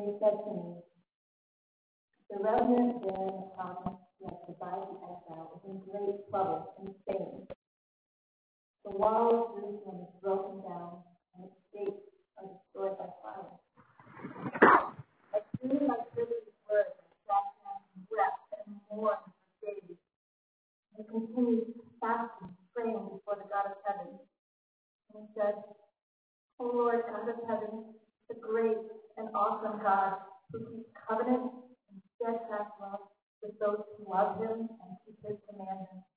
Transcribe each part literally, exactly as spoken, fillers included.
they said to me, the resident there in the province who had survived the exile was in great trouble and pain. The wall of Jerusalem is broken down, and its gates are destroyed by fire. As soon as I heard these words, I sat down and wept and mourned for days. I continued fasting, praying before the God of heaven. And he said, O Lord God of heaven, the great and awesome God, who keeps covenant and steadfast love with those who love him and keep his commandments.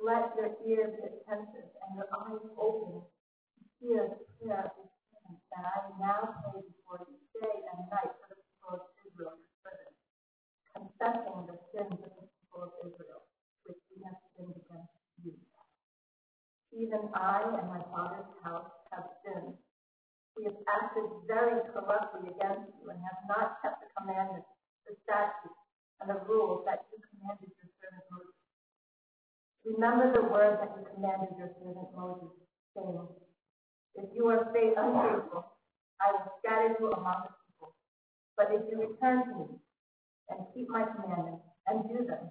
Let your ears be attentive and your eyes open to hear the prayer of your servant that I now pray before you day and night for the people of Israel, your servant, confessing the sins of the people of Israel, which we have sinned against you. Even I and my father's house have sinned. We have acted very corruptly against you and have not kept the commandments, the statutes, and the rules that you commanded your servant Moses. Remember the words that you commanded your servant Moses, saying, if you are unfaithful, I will scatter you among the people. But if you return to me and keep my commandments and do them,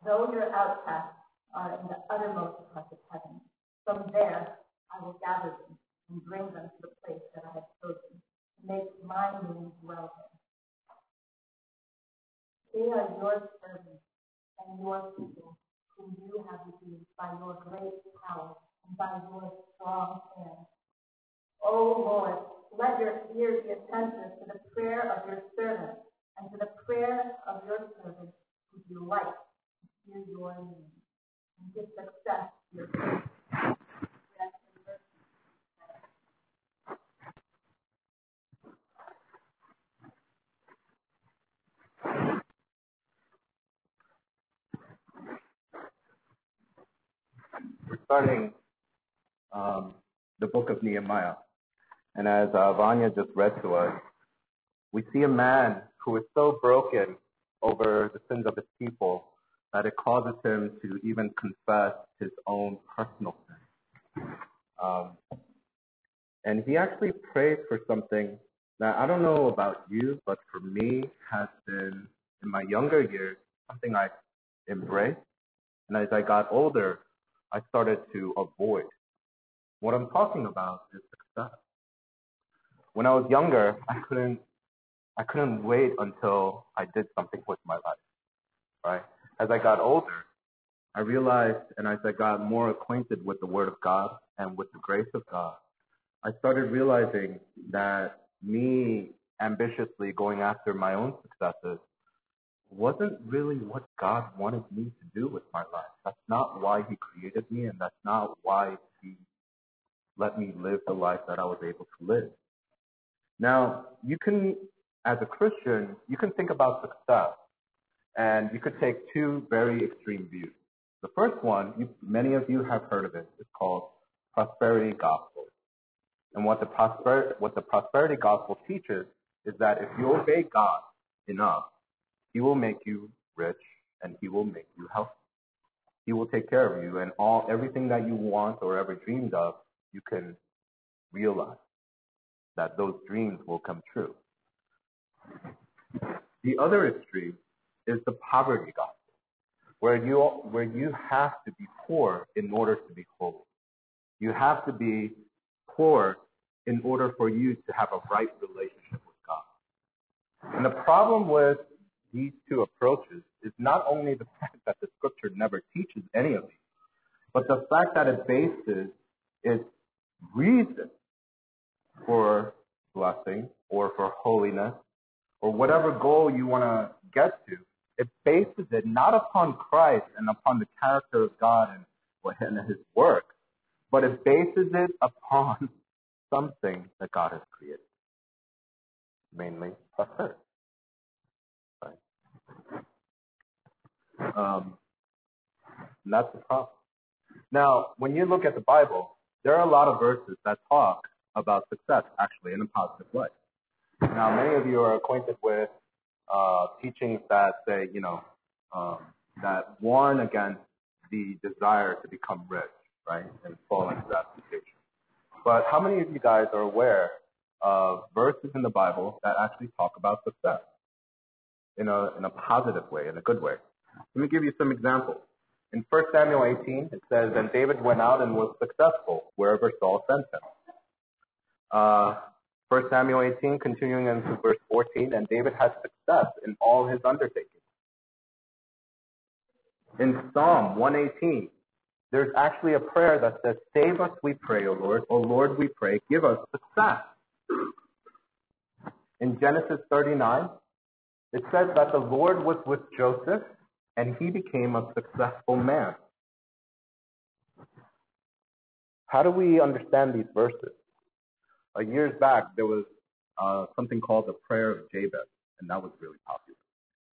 though your outcasts are in the uttermost parts of heaven, from there I will gather them and bring them to the place that I have chosen, to make my name dwell there. They are your servants and your people, whom you have redeemed by your great power and by your strong hand. O Lord, let your ears be attentive to the prayer of your servant and to the prayer of your servants who delight to hear your name, and give success to your people. Starting um, the book of Nehemiah, and as uh, Vanya just read to us, we see a man who is so broken over the sins of his people that it causes him to even confess his own personal sin. Um, and he actually prays for something that I don't know about you, but for me has been, in my younger years, something I embraced, and as I got older, I started to avoid. What I'm talking about is success. When I was younger, I couldn't I couldn't wait until I did something with my life, right? As I got older, I realized, and as I got more acquainted with the Word of God and with the grace of God, I started realizing that me ambitiously going after my own successes wasn't really what God wanted me to do with my life. That's not why he created me, and that's not why he let me live the life that I was able to live. Now, you can, as a Christian, you can think about success, and you could take two very extreme views. The first one, you, many of you have heard of it, is called prosperity gospel. And what the, prosper, what the prosperity gospel teaches is that if you obey God enough, he will make you rich, and he will make you healthy. He will take care of you, and all everything that you want or ever dreamed of, you can realize that those dreams will come true. The other extreme is the poverty gospel, where you where you have to be poor in order to be holy. You have to be poor in order for you to have a right relationship with God. And the problem with these two approaches is not only the fact that the scripture never teaches any of these, but the fact that it bases its reason for blessing or for holiness or whatever goal you want to get to, it bases it not upon Christ and upon the character of God and, and his work, but it bases it upon something that God has created, mainly prosperity. Um, and that's the problem. Now, when you look at the Bible, there are a lot of verses that talk about success, actually, in a positive way. Now, many of you are acquainted with uh, teachings that say, you know, um, that warn against the desire to become rich, right, and fall into that temptation. But how many of you guys are aware of verses in the Bible that actually talk about success in a, in a positive way, in a good way. Let me give you some examples. In First Samuel eighteen, it says, "And David went out and was successful wherever Saul sent him." Uh, First Samuel eighteen, continuing into verse fourteen, "And David had success in all his undertakings." In Psalm one eighteen, there's actually a prayer that says, "Save us, we pray, O Lord. O Lord, we pray, give us success." In Genesis thirty-nine, it says that the Lord was with Joseph, and he became a successful man. How do we understand these verses? Uh, years back, there was uh, something called the Prayer of Jabez, and that was really popular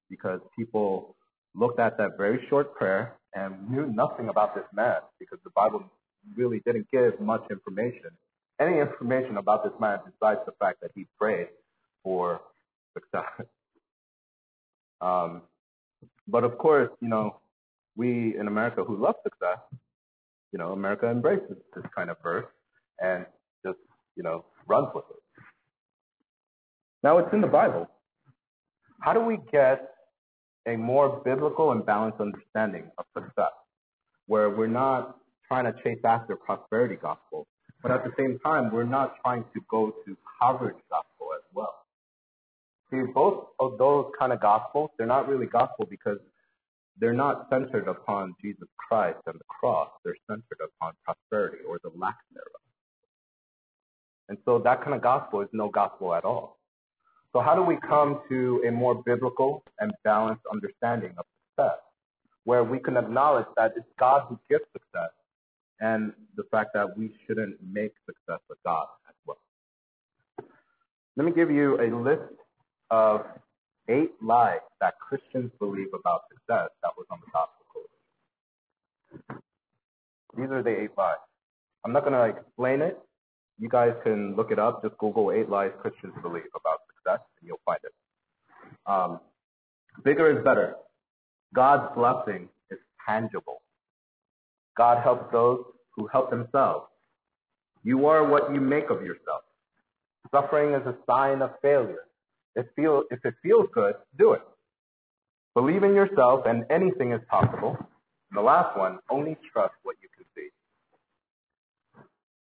because people looked at that very short prayer and knew nothing about this man, because the Bible really didn't give much information, any information about this man besides the fact that he prayed for success. Um, but of course, you know, we in America who love success, you know, America embraces this kind of verse and just, you know, runs with it. Now it's in the Bible. How do we get a more biblical and balanced understanding of success, where we're not trying to chase after prosperity gospel, but at the same time, we're not trying to go to poverty gospel as well? See, both of those kind of gospels, they're not really gospel because they're not centered upon Jesus Christ and the cross. They're centered upon prosperity or the lack thereof. And so that kind of gospel is no gospel at all. So how do we come to a more biblical and balanced understanding of success, where we can acknowledge that it's God who gives success and the fact that we shouldn't make success with God as well? Let me give you a list of eight lies that Christians believe about success that was on the gospel code. These are the eight lies. I'm not going to explain it. You guys can look it up. Just Google eight lies Christians believe about success, and you'll find it. Um, bigger is better. God's blessing is tangible. God helps those who help themselves. You are what you make of yourself. Suffering is a sign of failure. It feel, if it feels good, do it. Believe in yourself, and anything is possible. And the last one, only trust what you can see.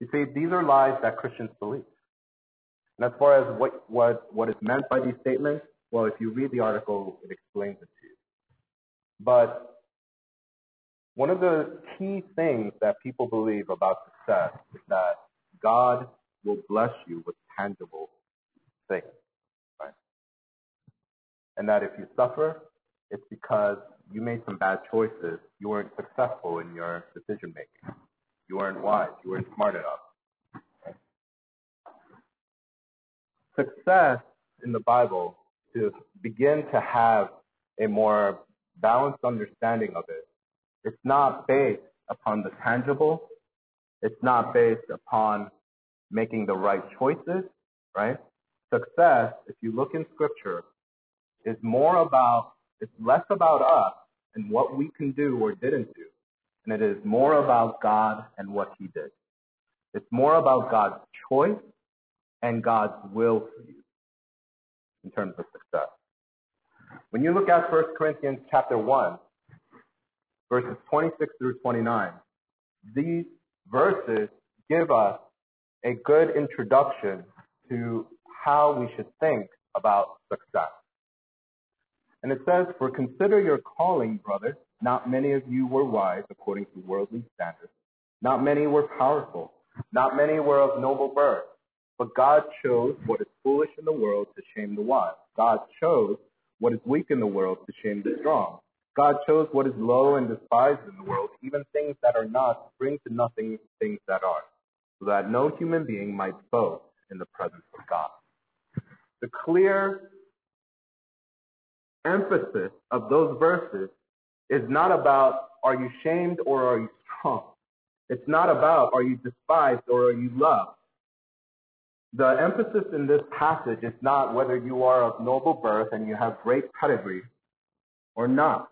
You see, these are lies that Christians believe. And as far as what, what, what is meant by these statements, well, if you read the article, it explains it to you. But one of the key things that people believe about success is that God will bless you with tangible things, right? And that if you suffer, it's because you made some bad choices. You weren't successful in your decision-making. You weren't wise. You weren't smart enough. Okay. Success in the Bible, to begin to have a more balanced understanding of it, it's not based upon the tangible. It's not based upon making the right choices, right? Success, if you look in Scripture, is more about, it's less about us and what we can do or didn't do. And it is more about God and what he did. It's more about God's choice and God's will for you in terms of success. When you look at First Corinthians chapter one, verses twenty-six through twenty-nine, these verses give us a good introduction to how we should think about success. And it says, "For consider your calling, brothers. Not many of you were wise according to worldly standards. Not many were powerful. Not many were of noble birth. But God chose what is foolish in the world to shame the wise. God chose what is weak in the world to shame the strong. God chose what is low and despised in the world, even things that are not, to bring to nothing things that are, so that no human being might boast in the presence of God." The clear emphasis of those verses is not about, are you shamed or are you strong? It's not about, are you despised or are you loved? The emphasis in this passage is not whether you are of noble birth and you have great pedigree or not.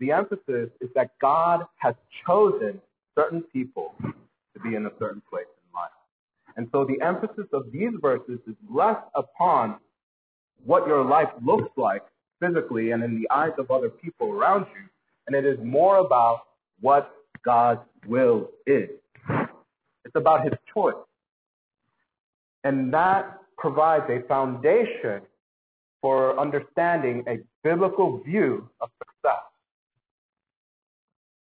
The emphasis is that God has chosen certain people to be in a certain place in life. And so the emphasis of these verses is less upon what your life looks like physically and in the eyes of other people around you, and it is more about what God's will is. It's about his choice. And that provides a foundation for understanding a biblical view of success.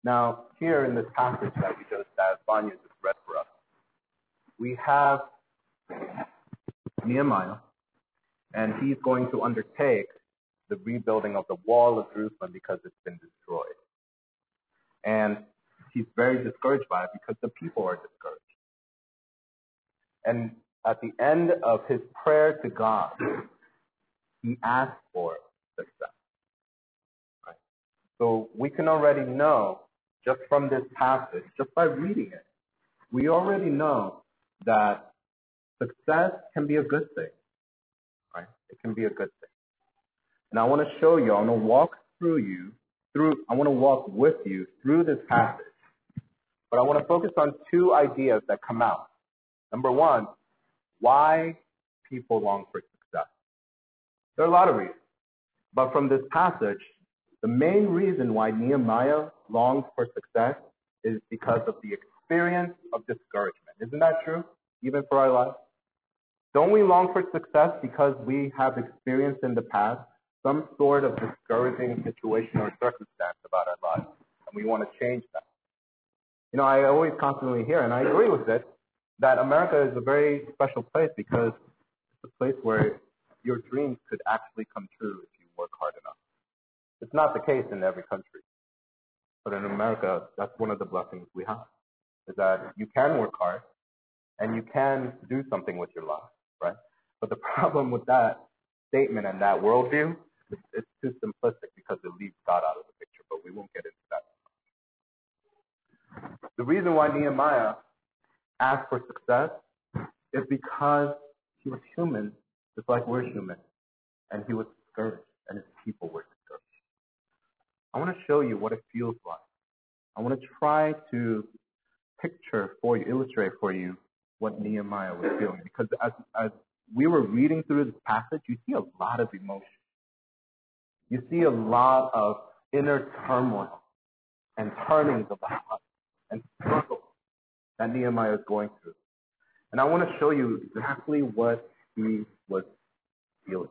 Now, here in this passage that we just that Vanya just read for us, we have Nehemiah, and he's going to undertake the rebuilding of the wall of Jerusalem because it's been destroyed. And he's very discouraged by it because the people are discouraged. And at the end of his prayer to God, he asks for success. Right? So we can already know, just from this passage, just by reading it, we already know that success can be a good thing. Right? It can be a good thing. And I want to show you, I want to walk through you, through. I want to walk with you through this passage. But I want to focus on two ideas that come out. Number one, why people long for success. There are a lot of reasons. But from this passage, the main reason why Nehemiah longs for success is because of the experience of discouragement. Isn't that true? Even for our lives? Don't we long for success because we have experienced in the past some sort of discouraging situation or circumstance about our lives, and we want to change that? You know, I always constantly hear, and I agree with it, that America is a very special place because it's a place where your dreams could actually come true if you work hard enough. It's not the case in every country. But in America, that's one of the blessings we have, is that you can work hard and you can do something with your life, right? But the problem with that statement and that worldview is it's too simplistic because it leaves God out of the picture, but we won't get into that. The reason why Nehemiah ask for success is because he was human, just like we're human, and he was discouraged, and his people were discouraged. I want to show you what it feels like. I want to try to picture for you, illustrate for you what Nehemiah was feeling, because as, as we were reading through this passage, you see a lot of emotion. You see a lot of inner turmoil and turnings of the heart and struggles that Nehemiah is going through. And I want to show you exactly what he was feeling.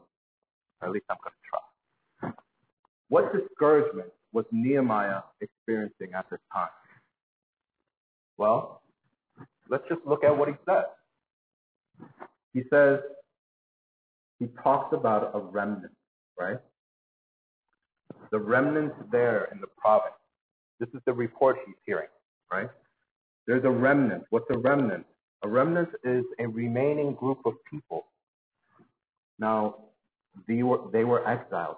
Or at least I'm going to try. What discouragement was Nehemiah experiencing at this time? Well, let's just look at what he says. He says, he talks about a remnant, right? The remnants there in the province. This is the report he's hearing, right? There's a remnant. What's a remnant? A remnant is a remaining group of people. Now, they were, they were exiled,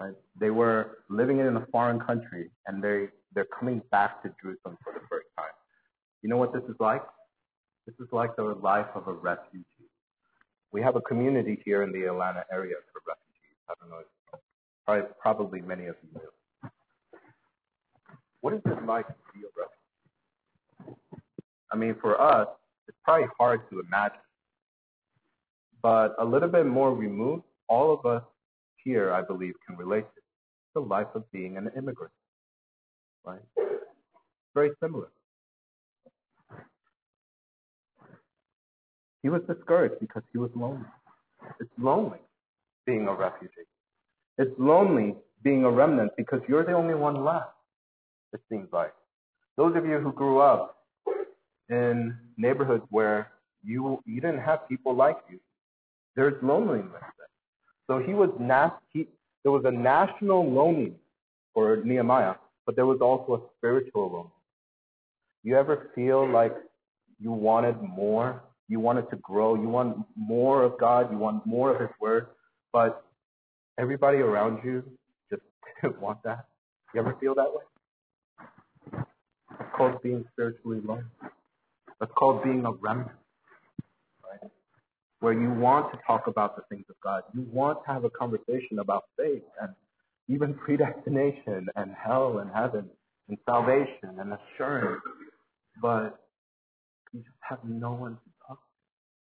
right? They were living in a foreign country, and they, they're coming back to Jerusalem for the first time. You know what this is like? This is like the life of a refugee. We have a community here in the Atlanta area for refugees. I don't know if probably, probably many of you do. What is it like to be a refugee? I mean, for us, it's probably hard to imagine. But a little bit more removed, all of us here, I believe, can relate to the life of being an immigrant, right? Very similar. He was discouraged because he was lonely. It's lonely being a refugee. It's lonely being a remnant because you're the only one left, it seems like. Those of you who grew up in neighborhoods where you you didn't have people like you, there's loneliness there. So he was na- he, there was a national loneliness for Nehemiah, but there was also a spiritual loneliness. You ever feel like you wanted more? You wanted to grow. You want more of God. You want more of His Word, but everybody around you just didn't want that. You ever feel that way? It's called being spiritually lonely. That's called being a remnant, right? Where you want to talk about the things of God. You want to have a conversation about faith and even predestination and hell and heaven and salvation and assurance. But you just have no one to talk to.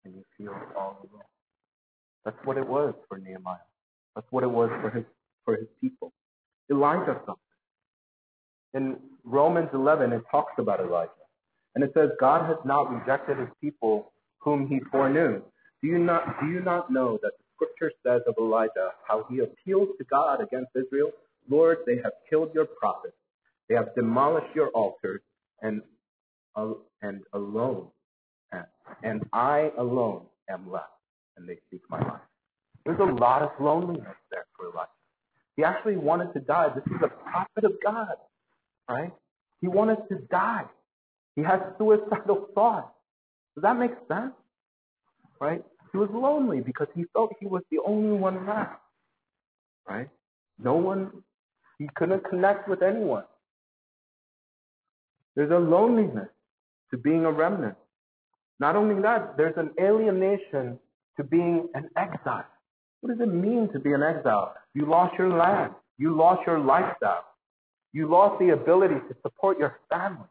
and you feel all alone. That's what it was for Nehemiah. That's what it was for his for his people. Elijah something. In Romans eleven, it talks about Elijah. And it says, God has not rejected his people whom he foreknew. Do you not do you not know that the scripture says of Elijah, how he appealed to God against Israel? Lord, they have killed your prophets. They have demolished your altars, and uh, and alone, and, and I alone am left, and they seek my life. There's a lot of loneliness there for Elijah. He actually wanted to die. This is a prophet of God, right? He wanted to die. He had suicidal thoughts. Does that make sense? Right? He was lonely because he felt he was the only one left, right? No one, he couldn't connect with anyone. There's a loneliness to being a remnant. Not only that, there's an alienation to being an exile. What does it mean to be an exile? You lost your land. You lost your lifestyle. You lost the ability to support your family,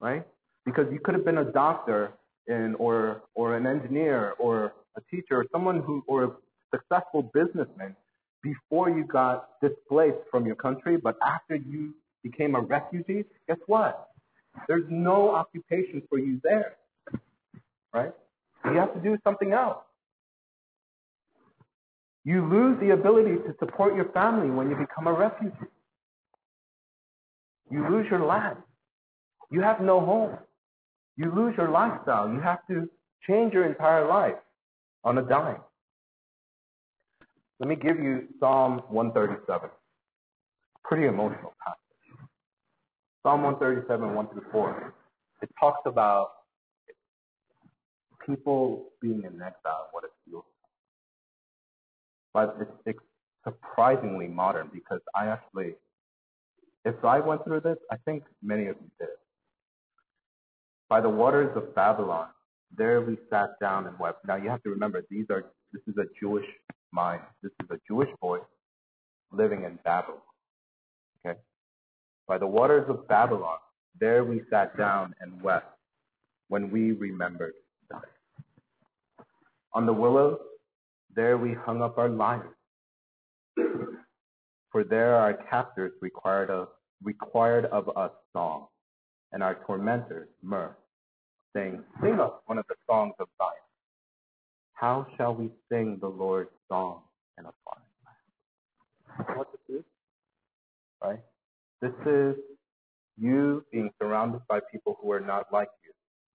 right? Because you could have been a doctor and, or or an engineer or a teacher or someone who or a successful businessman before you got displaced from your country, but after you became a refugee, guess what? There's no occupation for you there, right? You have to do something else. You lose the ability to support your family when you become a refugee. You lose your land. You have no home. You lose your lifestyle. You have to change your entire life on a dime. Let me give you Psalm one thirty-seven. Pretty emotional passage. Psalm one thirty-seven, one through four. It talks about people being in exile, what it feels like. But it's, it's surprisingly modern because I actually, if I went through this, I think many of you did. By the waters of Babylon, there we sat down and wept. Now you have to remember, these are this is a Jewish mind. This is a Jewish boy living in Babylon. Okay? By the waters of Babylon, there we sat down and wept when we remembered Zion. On the willows, there we hung up our lyres, for there our captors required of, required of us song, and our tormentors mirth, saying, sing us one of the songs of Zion. How shall we sing the Lord's song in a foreign land? What this is, right? This is you being surrounded by people who are not like you.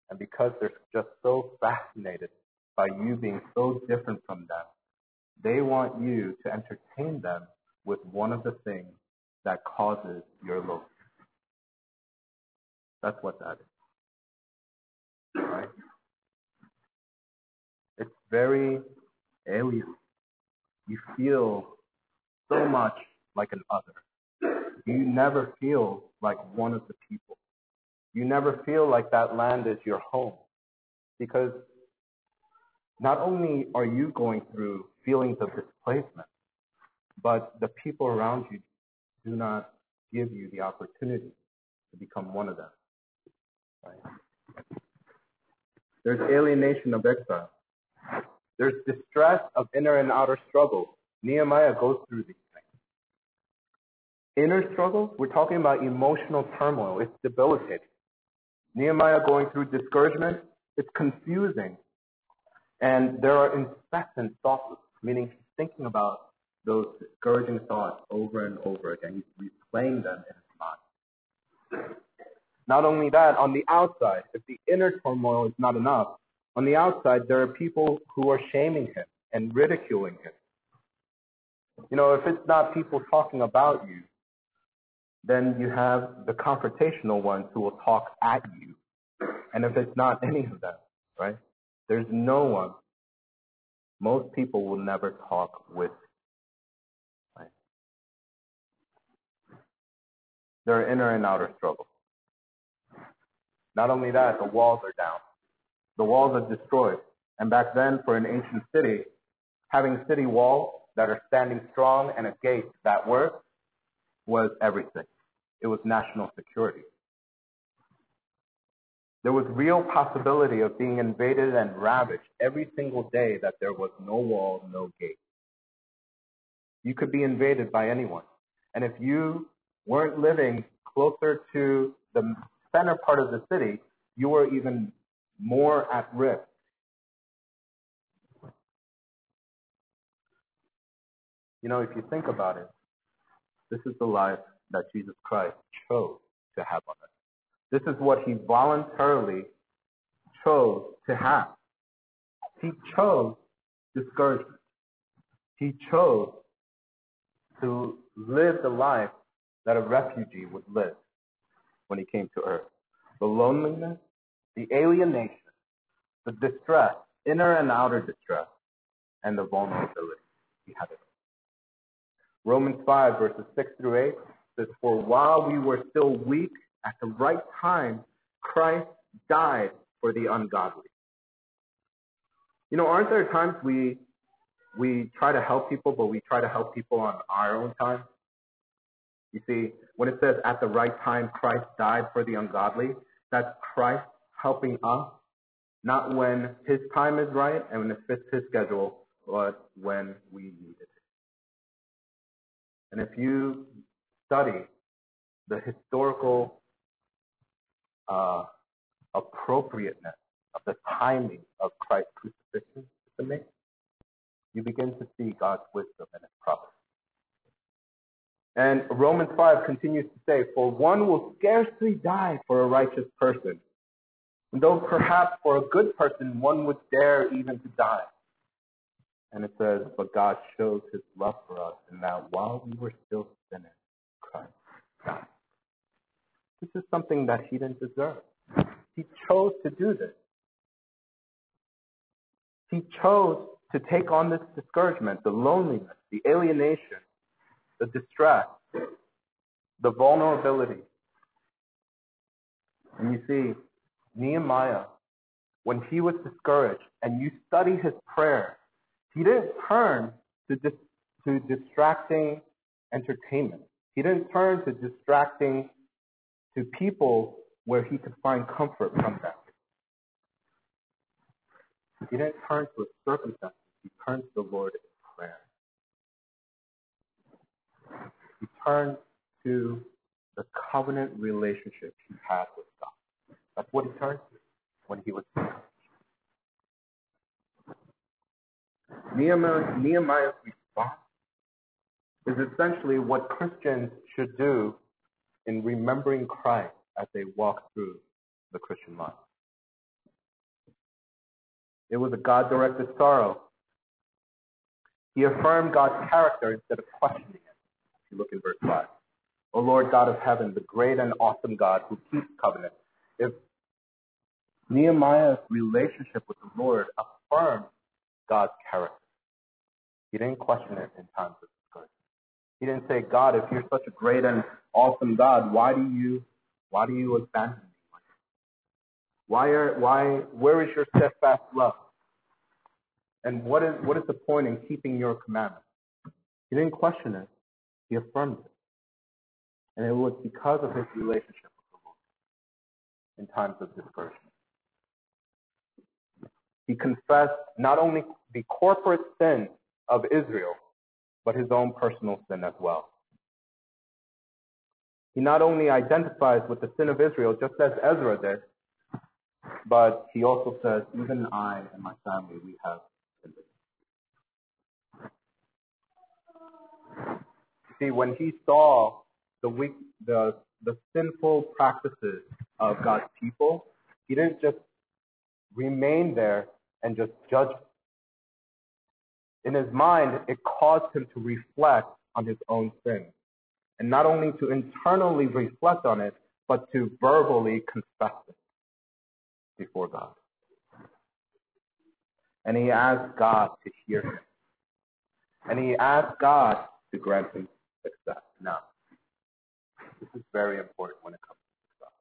And because they're just so fascinated by you being so different from them, they want you to entertain them with one of the things that causes your loneliness. That's what that is. Right? It's very alien. You feel so much like an other. You never feel like one of the people. You never feel like that land is your home. Because not only are you going through feelings of displacement, but the people around you do not give you the opportunity to become one of them. Right? There's alienation of exile. There's distress of inner and outer struggle. Nehemiah goes through these. Inner struggles, we're talking about emotional turmoil. It's debilitating. Nehemiah going through discouragement, it's confusing. And there are incessant thoughts, meaning he's thinking about those discouraging thoughts over and over again. He's replaying them in his mind. Not only that, on the outside, if the inner turmoil is not enough, on the outside there are people who are shaming him and ridiculing him. You know, if it's not people talking about you, then you have the confrontational ones who will talk at you. And if it's not any of them, right? There's no one. Most people will never talk with. Right? There are inner and outer struggles. Not only that, the walls are down. The walls are destroyed. And back then, for an ancient city, having city walls that are standing strong and a gate that worked was everything. It was national security. There was real possibility of being invaded and ravaged every single day that there was no wall, no gate. You could be invaded by anyone. And if you weren't living closer to the center part of the city, you were even more at risk. You know, if you think about it, this is the life that Jesus Christ chose to have on earth. This is what he voluntarily chose to have. He chose discouragement. He chose to live the life that a refugee would live when he came to earth. The loneliness, the alienation, the distress, inner and outer distress, and the vulnerability he had it. Romans five, verses six through eight says, "For while we were still weak, at the right time, Christ died for the ungodly." You know, aren't there times we we try to help people, but we try to help people on our own time? You see, when it says at the right time, Christ died for the ungodly, that's Christ helping us, not when his time is right and when it fits his schedule, but when we need it. And if you study the historical uh, appropriateness of the timing of Christ's crucifixion to me, you begin to see God's wisdom and his providence. And Romans five continues to say, "For one will scarcely die for a righteous person, though perhaps for a good person one would dare even to die." And it says, "But God shows his love for us in that while we were still sinners, Christ died." This is something that he didn't deserve. He chose to do this. He chose to take on this discouragement, the loneliness, the alienation, the distress, the vulnerability. And you see, Nehemiah, when he was discouraged, and you study his prayer, he didn't turn to, dis- to distracting entertainment. He didn't turn to distracting to people where he could find comfort from them. He didn't turn to his circumstances. He turned to the Lord in prayer. He turned to the covenant relationship he had with God. That's what he turned to when he was sick. Nehemiah, Nehemiah's response is essentially what Christians should do in remembering Christ as they walk through the Christian life. It was a God-directed sorrow. He affirmed God's character instead of questioning it. If you look in verse five. "O Lord God of heaven, the great and awesome God who keeps covenant." If Nehemiah's relationship with the Lord affirmed God's character, he didn't question it in times of discouragement. He didn't say, "God, if you're such a great and awesome God, why do you, why do you abandon me? Why are, why, where is your steadfast love? And what is, what is the point in keeping your commandments?" He didn't question it. He affirmed it. And it was because of his relationship with the Lord in times of discouragement. He confessed not only the corporate sin of Israel, but his own personal sin as well. He not only identifies with the sin of Israel, just as Ezra did, but he also says, "Even I and my family, we have sinned." See, when he saw the weak, the the sinful practices of God's people, he didn't just remain there and just judge. In his mind, it caused him to reflect on his own sin. And not only to internally reflect on it, but to verbally confess it before God. And he asked God to hear him. And he asked God to grant him success. Now, this is very important when it comes to success.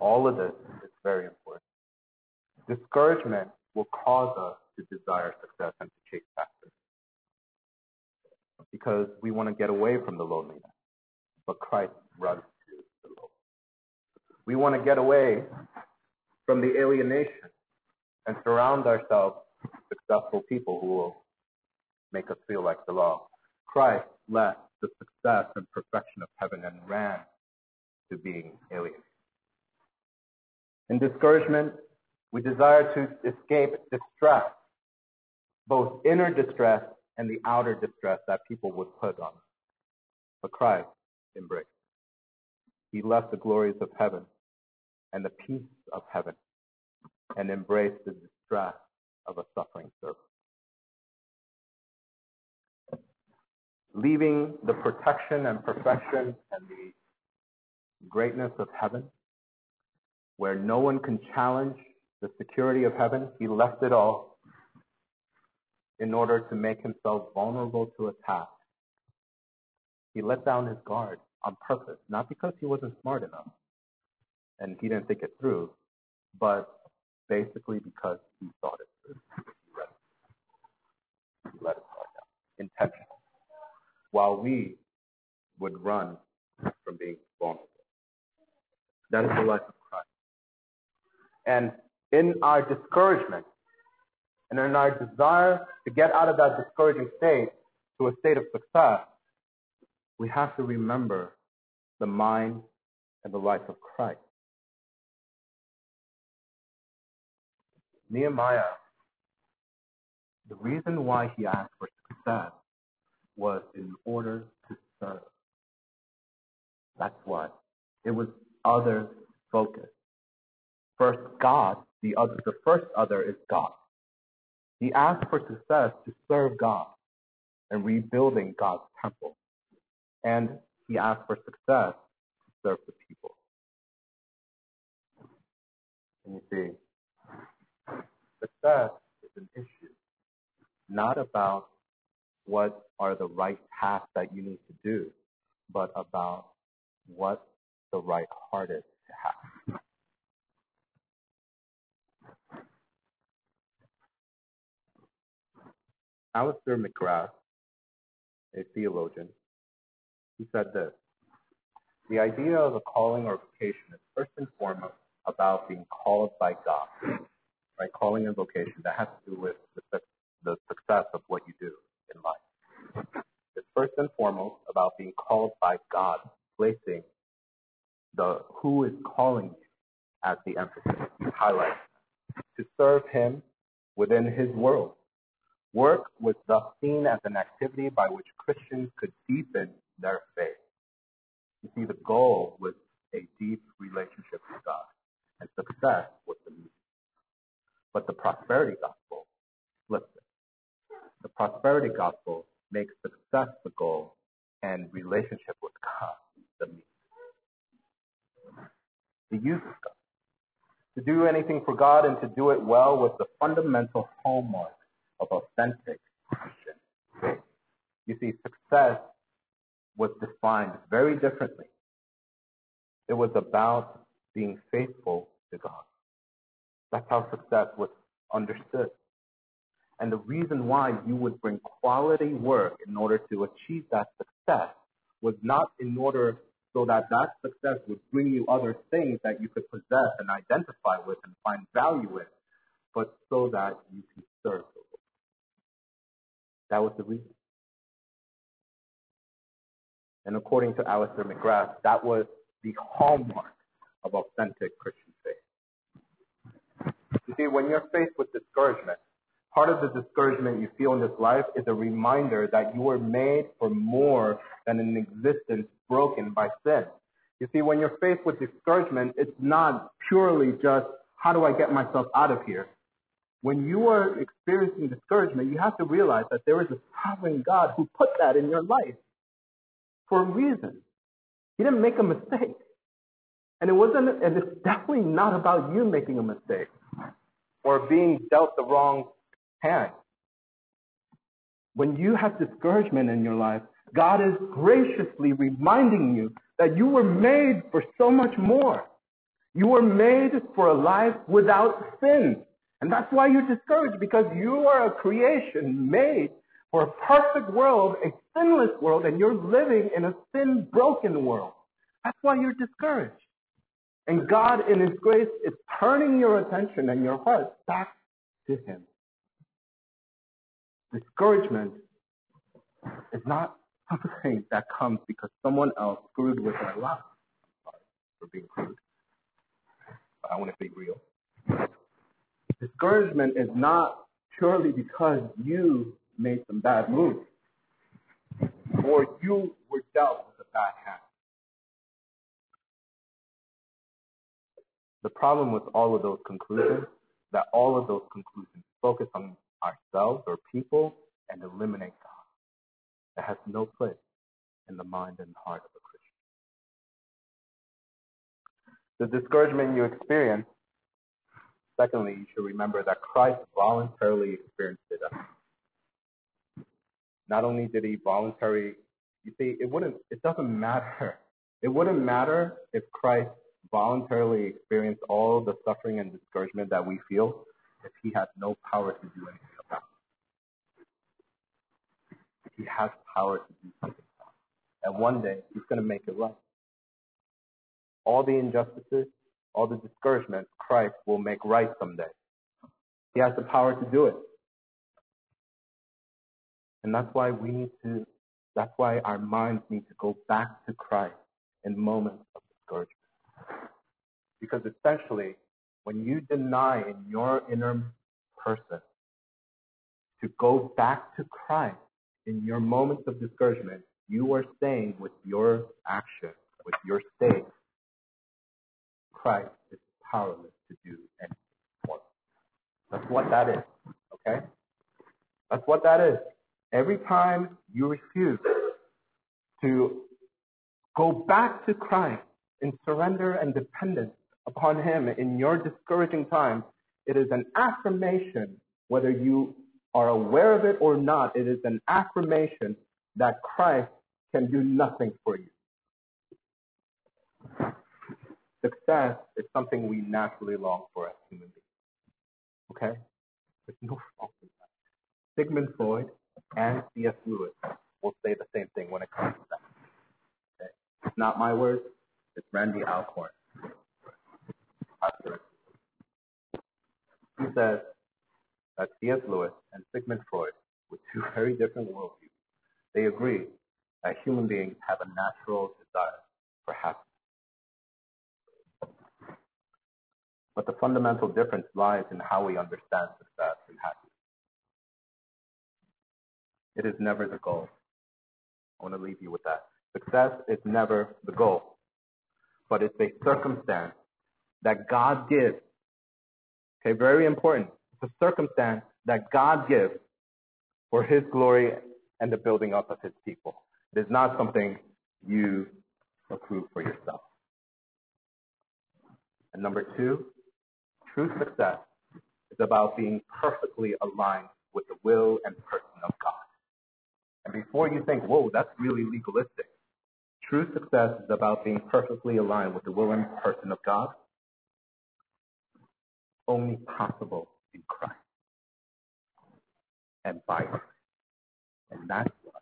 All of this is very important. Discouragement will cause us to desire success and to chase after it, because we want to get away from the loneliness. But Christ runs to the Lord. We want to get away from the alienation and surround ourselves with successful people who will make us feel like the law. Christ left the success and perfection of heaven and ran to being alienated. In discouragement, we desire to escape distress, both inner distress and the outer distress that people would put on us. But Christ embraced. He left the glories of heaven and the peace of heaven and embraced the distress of a suffering servant. Leaving the protection and perfection and the greatness of heaven, where no one can challenge the security of heaven, he left it all in order to make himself vulnerable to attack. He let down his guard on purpose, not because he wasn't smart enough and he didn't think it through, but basically because he thought it through. He let his guard down, intentional, while we would run from being vulnerable. That is the life of Christ. And in our discouragement and in our desire to get out of that discouraging state to a state of success, we have to remember the mind and the life of Christ. Nehemiah, the reason why he asked for success was in order to serve. That's why. It was other focus. First God, the other, the first other is God. He asked for success to serve God and rebuilding God's temple. And he asked for success to serve the people. And you see, success is an issue, not about what are the right tasks that you need to do, but about what the right heart is to have. Alistair McGrath, a theologian, he said this: the idea of a calling or vocation is first and foremost about being called by God. Right? Calling and vocation, that has to do with the, the success of what you do in life. It's first and foremost about being called by God, placing the who is calling you as the emphasis, highlight, to serve him within his world. Work was thus seen as an activity by which Christians could deepen their faith. You see, the goal was a deep relationship with God, and success was the means. But the prosperity gospel flips it. The prosperity gospel makes success the goal and relationship with God the means. The use of God. To do anything for God and to do it well was the fundamental hallmark of authentic Christian faith. You see, success was defined very differently. It was about being faithful to God. That's how success was understood. And the reason why you would bring quality work in order to achieve that success was not in order so that that success would bring you other things that you could possess and identify with and find value in, but so that you can serve the Lord. That was the reason. And according to Alistair McGrath, that was the hallmark of authentic Christian faith. You see, when you're faced with discouragement, part of the discouragement you feel in this life is a reminder that you were made for more than an existence broken by sin. You see, when you're faced with discouragement, it's not purely just, how do I get myself out of here? When you are experiencing discouragement, you have to realize that there is a sovereign God who put that in your life. For a reason. He didn't make a mistake. And it wasn't, and it's definitely not about you making a mistake or being dealt the wrong hand. When you have discouragement in your life, God is graciously reminding you that you were made for so much more. You were made for a life without sin. And that's why you're discouraged, because you are a creation made for a perfect world, a sinless world, and you're living in a sin-broken world. That's why you're discouraged. And God, in His grace, is turning your attention and your heart back to Him. Discouragement is not something that comes because someone else screwed with their life. Sorry for being crude. But I want to be real. Discouragement is not purely because you made some bad moves or you were dealt with a bad hand. The problem with all of those conclusions is that all of those conclusions focus on ourselves or people and eliminate God. That has no place in the mind and heart of a Christian. The discouragement you experience, secondly, you should remember that Christ voluntarily experienced it. Not only did he voluntarily, you see, it wouldn't, it doesn't matter. It wouldn't matter if Christ voluntarily experienced all the suffering and discouragement that we feel if he had no power to do anything about it. He has power to do something about it. And one day, he's going to make it right. All the injustices, all the discouragements, Christ will make right someday. He has the power to do it. And that's why we need to, that's why our minds need to go back to Christ in moments of discouragement. Because essentially, when you deny in your inner person to go back to Christ in your moments of discouragement, you are saying with your action, with your state, Christ is powerless to do anything for us. That's what that is, okay? That's what that is. Every time you refuse to go back to Christ in surrender and dependence upon Him in your discouraging time, it is an affirmation, whether you are aware of it or not, it is an affirmation that Christ can do nothing for you. Success is something we naturally long for as human beings. Okay? There's no fault in that. Sigmund Freud and C S Lewis will say the same thing when it comes to that. Okay? It's not my words, it's Randy Alcorn. He says that C S Lewis and Sigmund Freud, with two very different worldviews, they agree that human beings have a natural desire for happiness. But the fundamental difference lies in how we understand success and happiness. It is never the goal. I want to leave you with that. Success is never the goal, but it's a circumstance that God gives. Okay, very important. It's a circumstance that God gives for His glory and the building up of His people. It is not something you approve for yourself. And number two, true success is about being perfectly aligned with the will and person of God. And before you think, whoa, that's really legalistic, true success is about being perfectly aligned with the will and person of God. Only possible in Christ and by Christ. And that's why,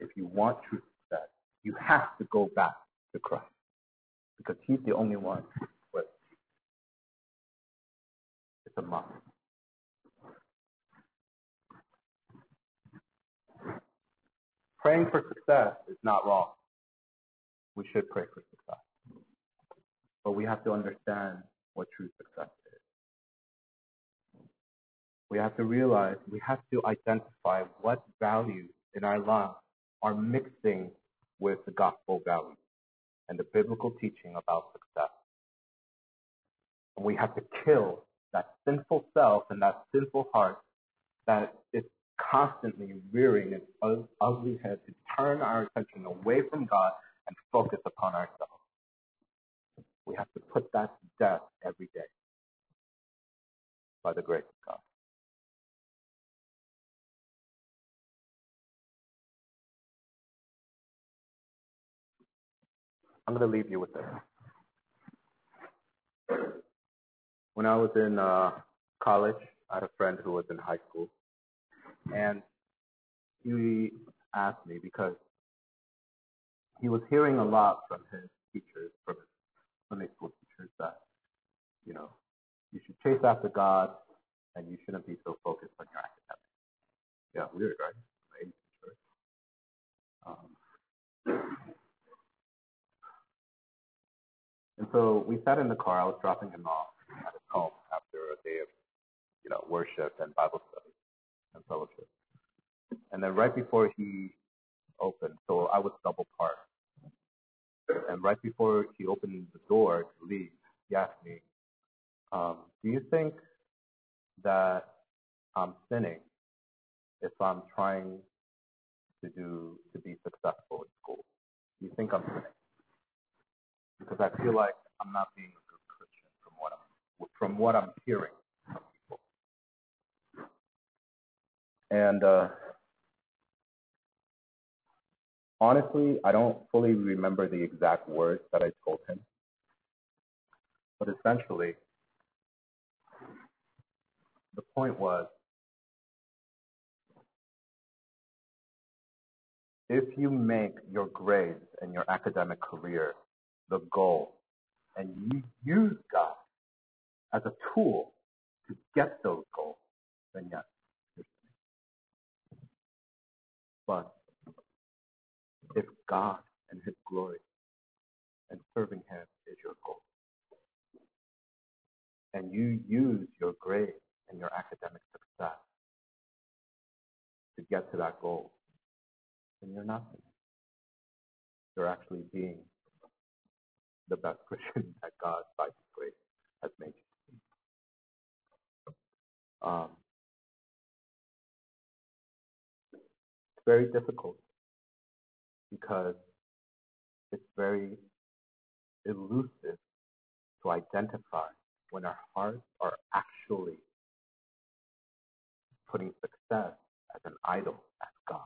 if you want true success, you have to go back to Christ, because He's the only one with you. It's a must. Praying for success is not wrong. We should pray for success. But we have to understand what true success is. We have to realize, we have to identify what values in our lives are mixing with the gospel values and the biblical teaching about success. And we have to kill that sinful self and that sinful heart that is constantly rearing its ugly head to turn our attention away from God and focus upon ourselves. We have to put that to death every day by the grace of God. I'm going to leave you with this. When I was in uh, college, I had a friend who was in high school, and he asked me, because he was hearing a lot from his teachers, from his Sunday school teachers, is that, you know, you should chase after God and you shouldn't be so focused on your academics. Yeah, weird, right? Um, and so we sat in the car. I was dropping him off at his home after a day of, you know, worship and Bible study and fellowship. And then right before he opened, so I was double parked. And right before he opened the door to leave, he asked me, um, do you think that I'm sinning if I'm trying to do to be successful in school? Do you think I'm sinning? Because I feel like I'm not being a good Christian from what I'm, from what I'm hearing from people. And uh, honestly, I don't fully remember the exact words that I told him. But essentially, the point was, if you make your grades and your academic career the goal, and you use God as a tool to get those goals, then yes. But if God and His glory and serving Him is your goal, and you use your grades and your academic success to get to that goal, then you're nothing. You're actually being the best Christian that God, by His grace, has made you to um, be. It's very difficult because it's very elusive to identify when our hearts are actually putting success as an idol, as God,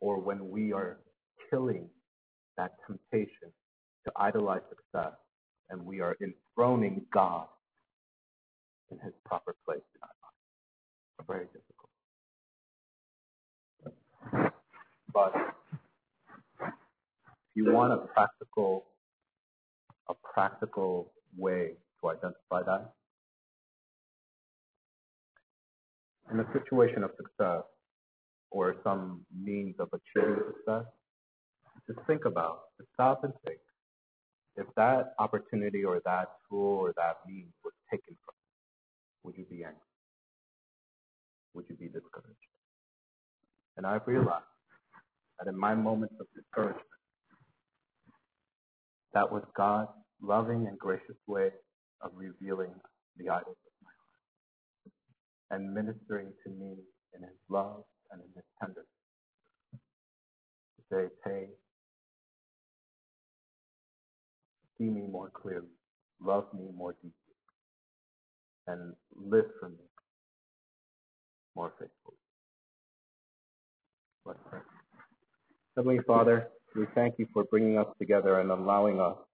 or when we are killing that temptation to idolize success, and we are enthroning God in His proper place in our lives. Very difficult. But if you want a practical, a practical way to identify that, in a situation of success or some means of achieving success, just think about, just stop and think, if that opportunity or that tool or that means was taken from you, would you be angry? Would you be discouraged? And I've realized that in my moments of discouragement, that was God's loving and gracious way of revealing the idols of my heart and ministering to me in His love and in His tenderness. To say, hey, see me more clearly, love me more deeply, and live for me more faithfully. Let's pray. Heavenly Father, we thank You for bringing us together and allowing us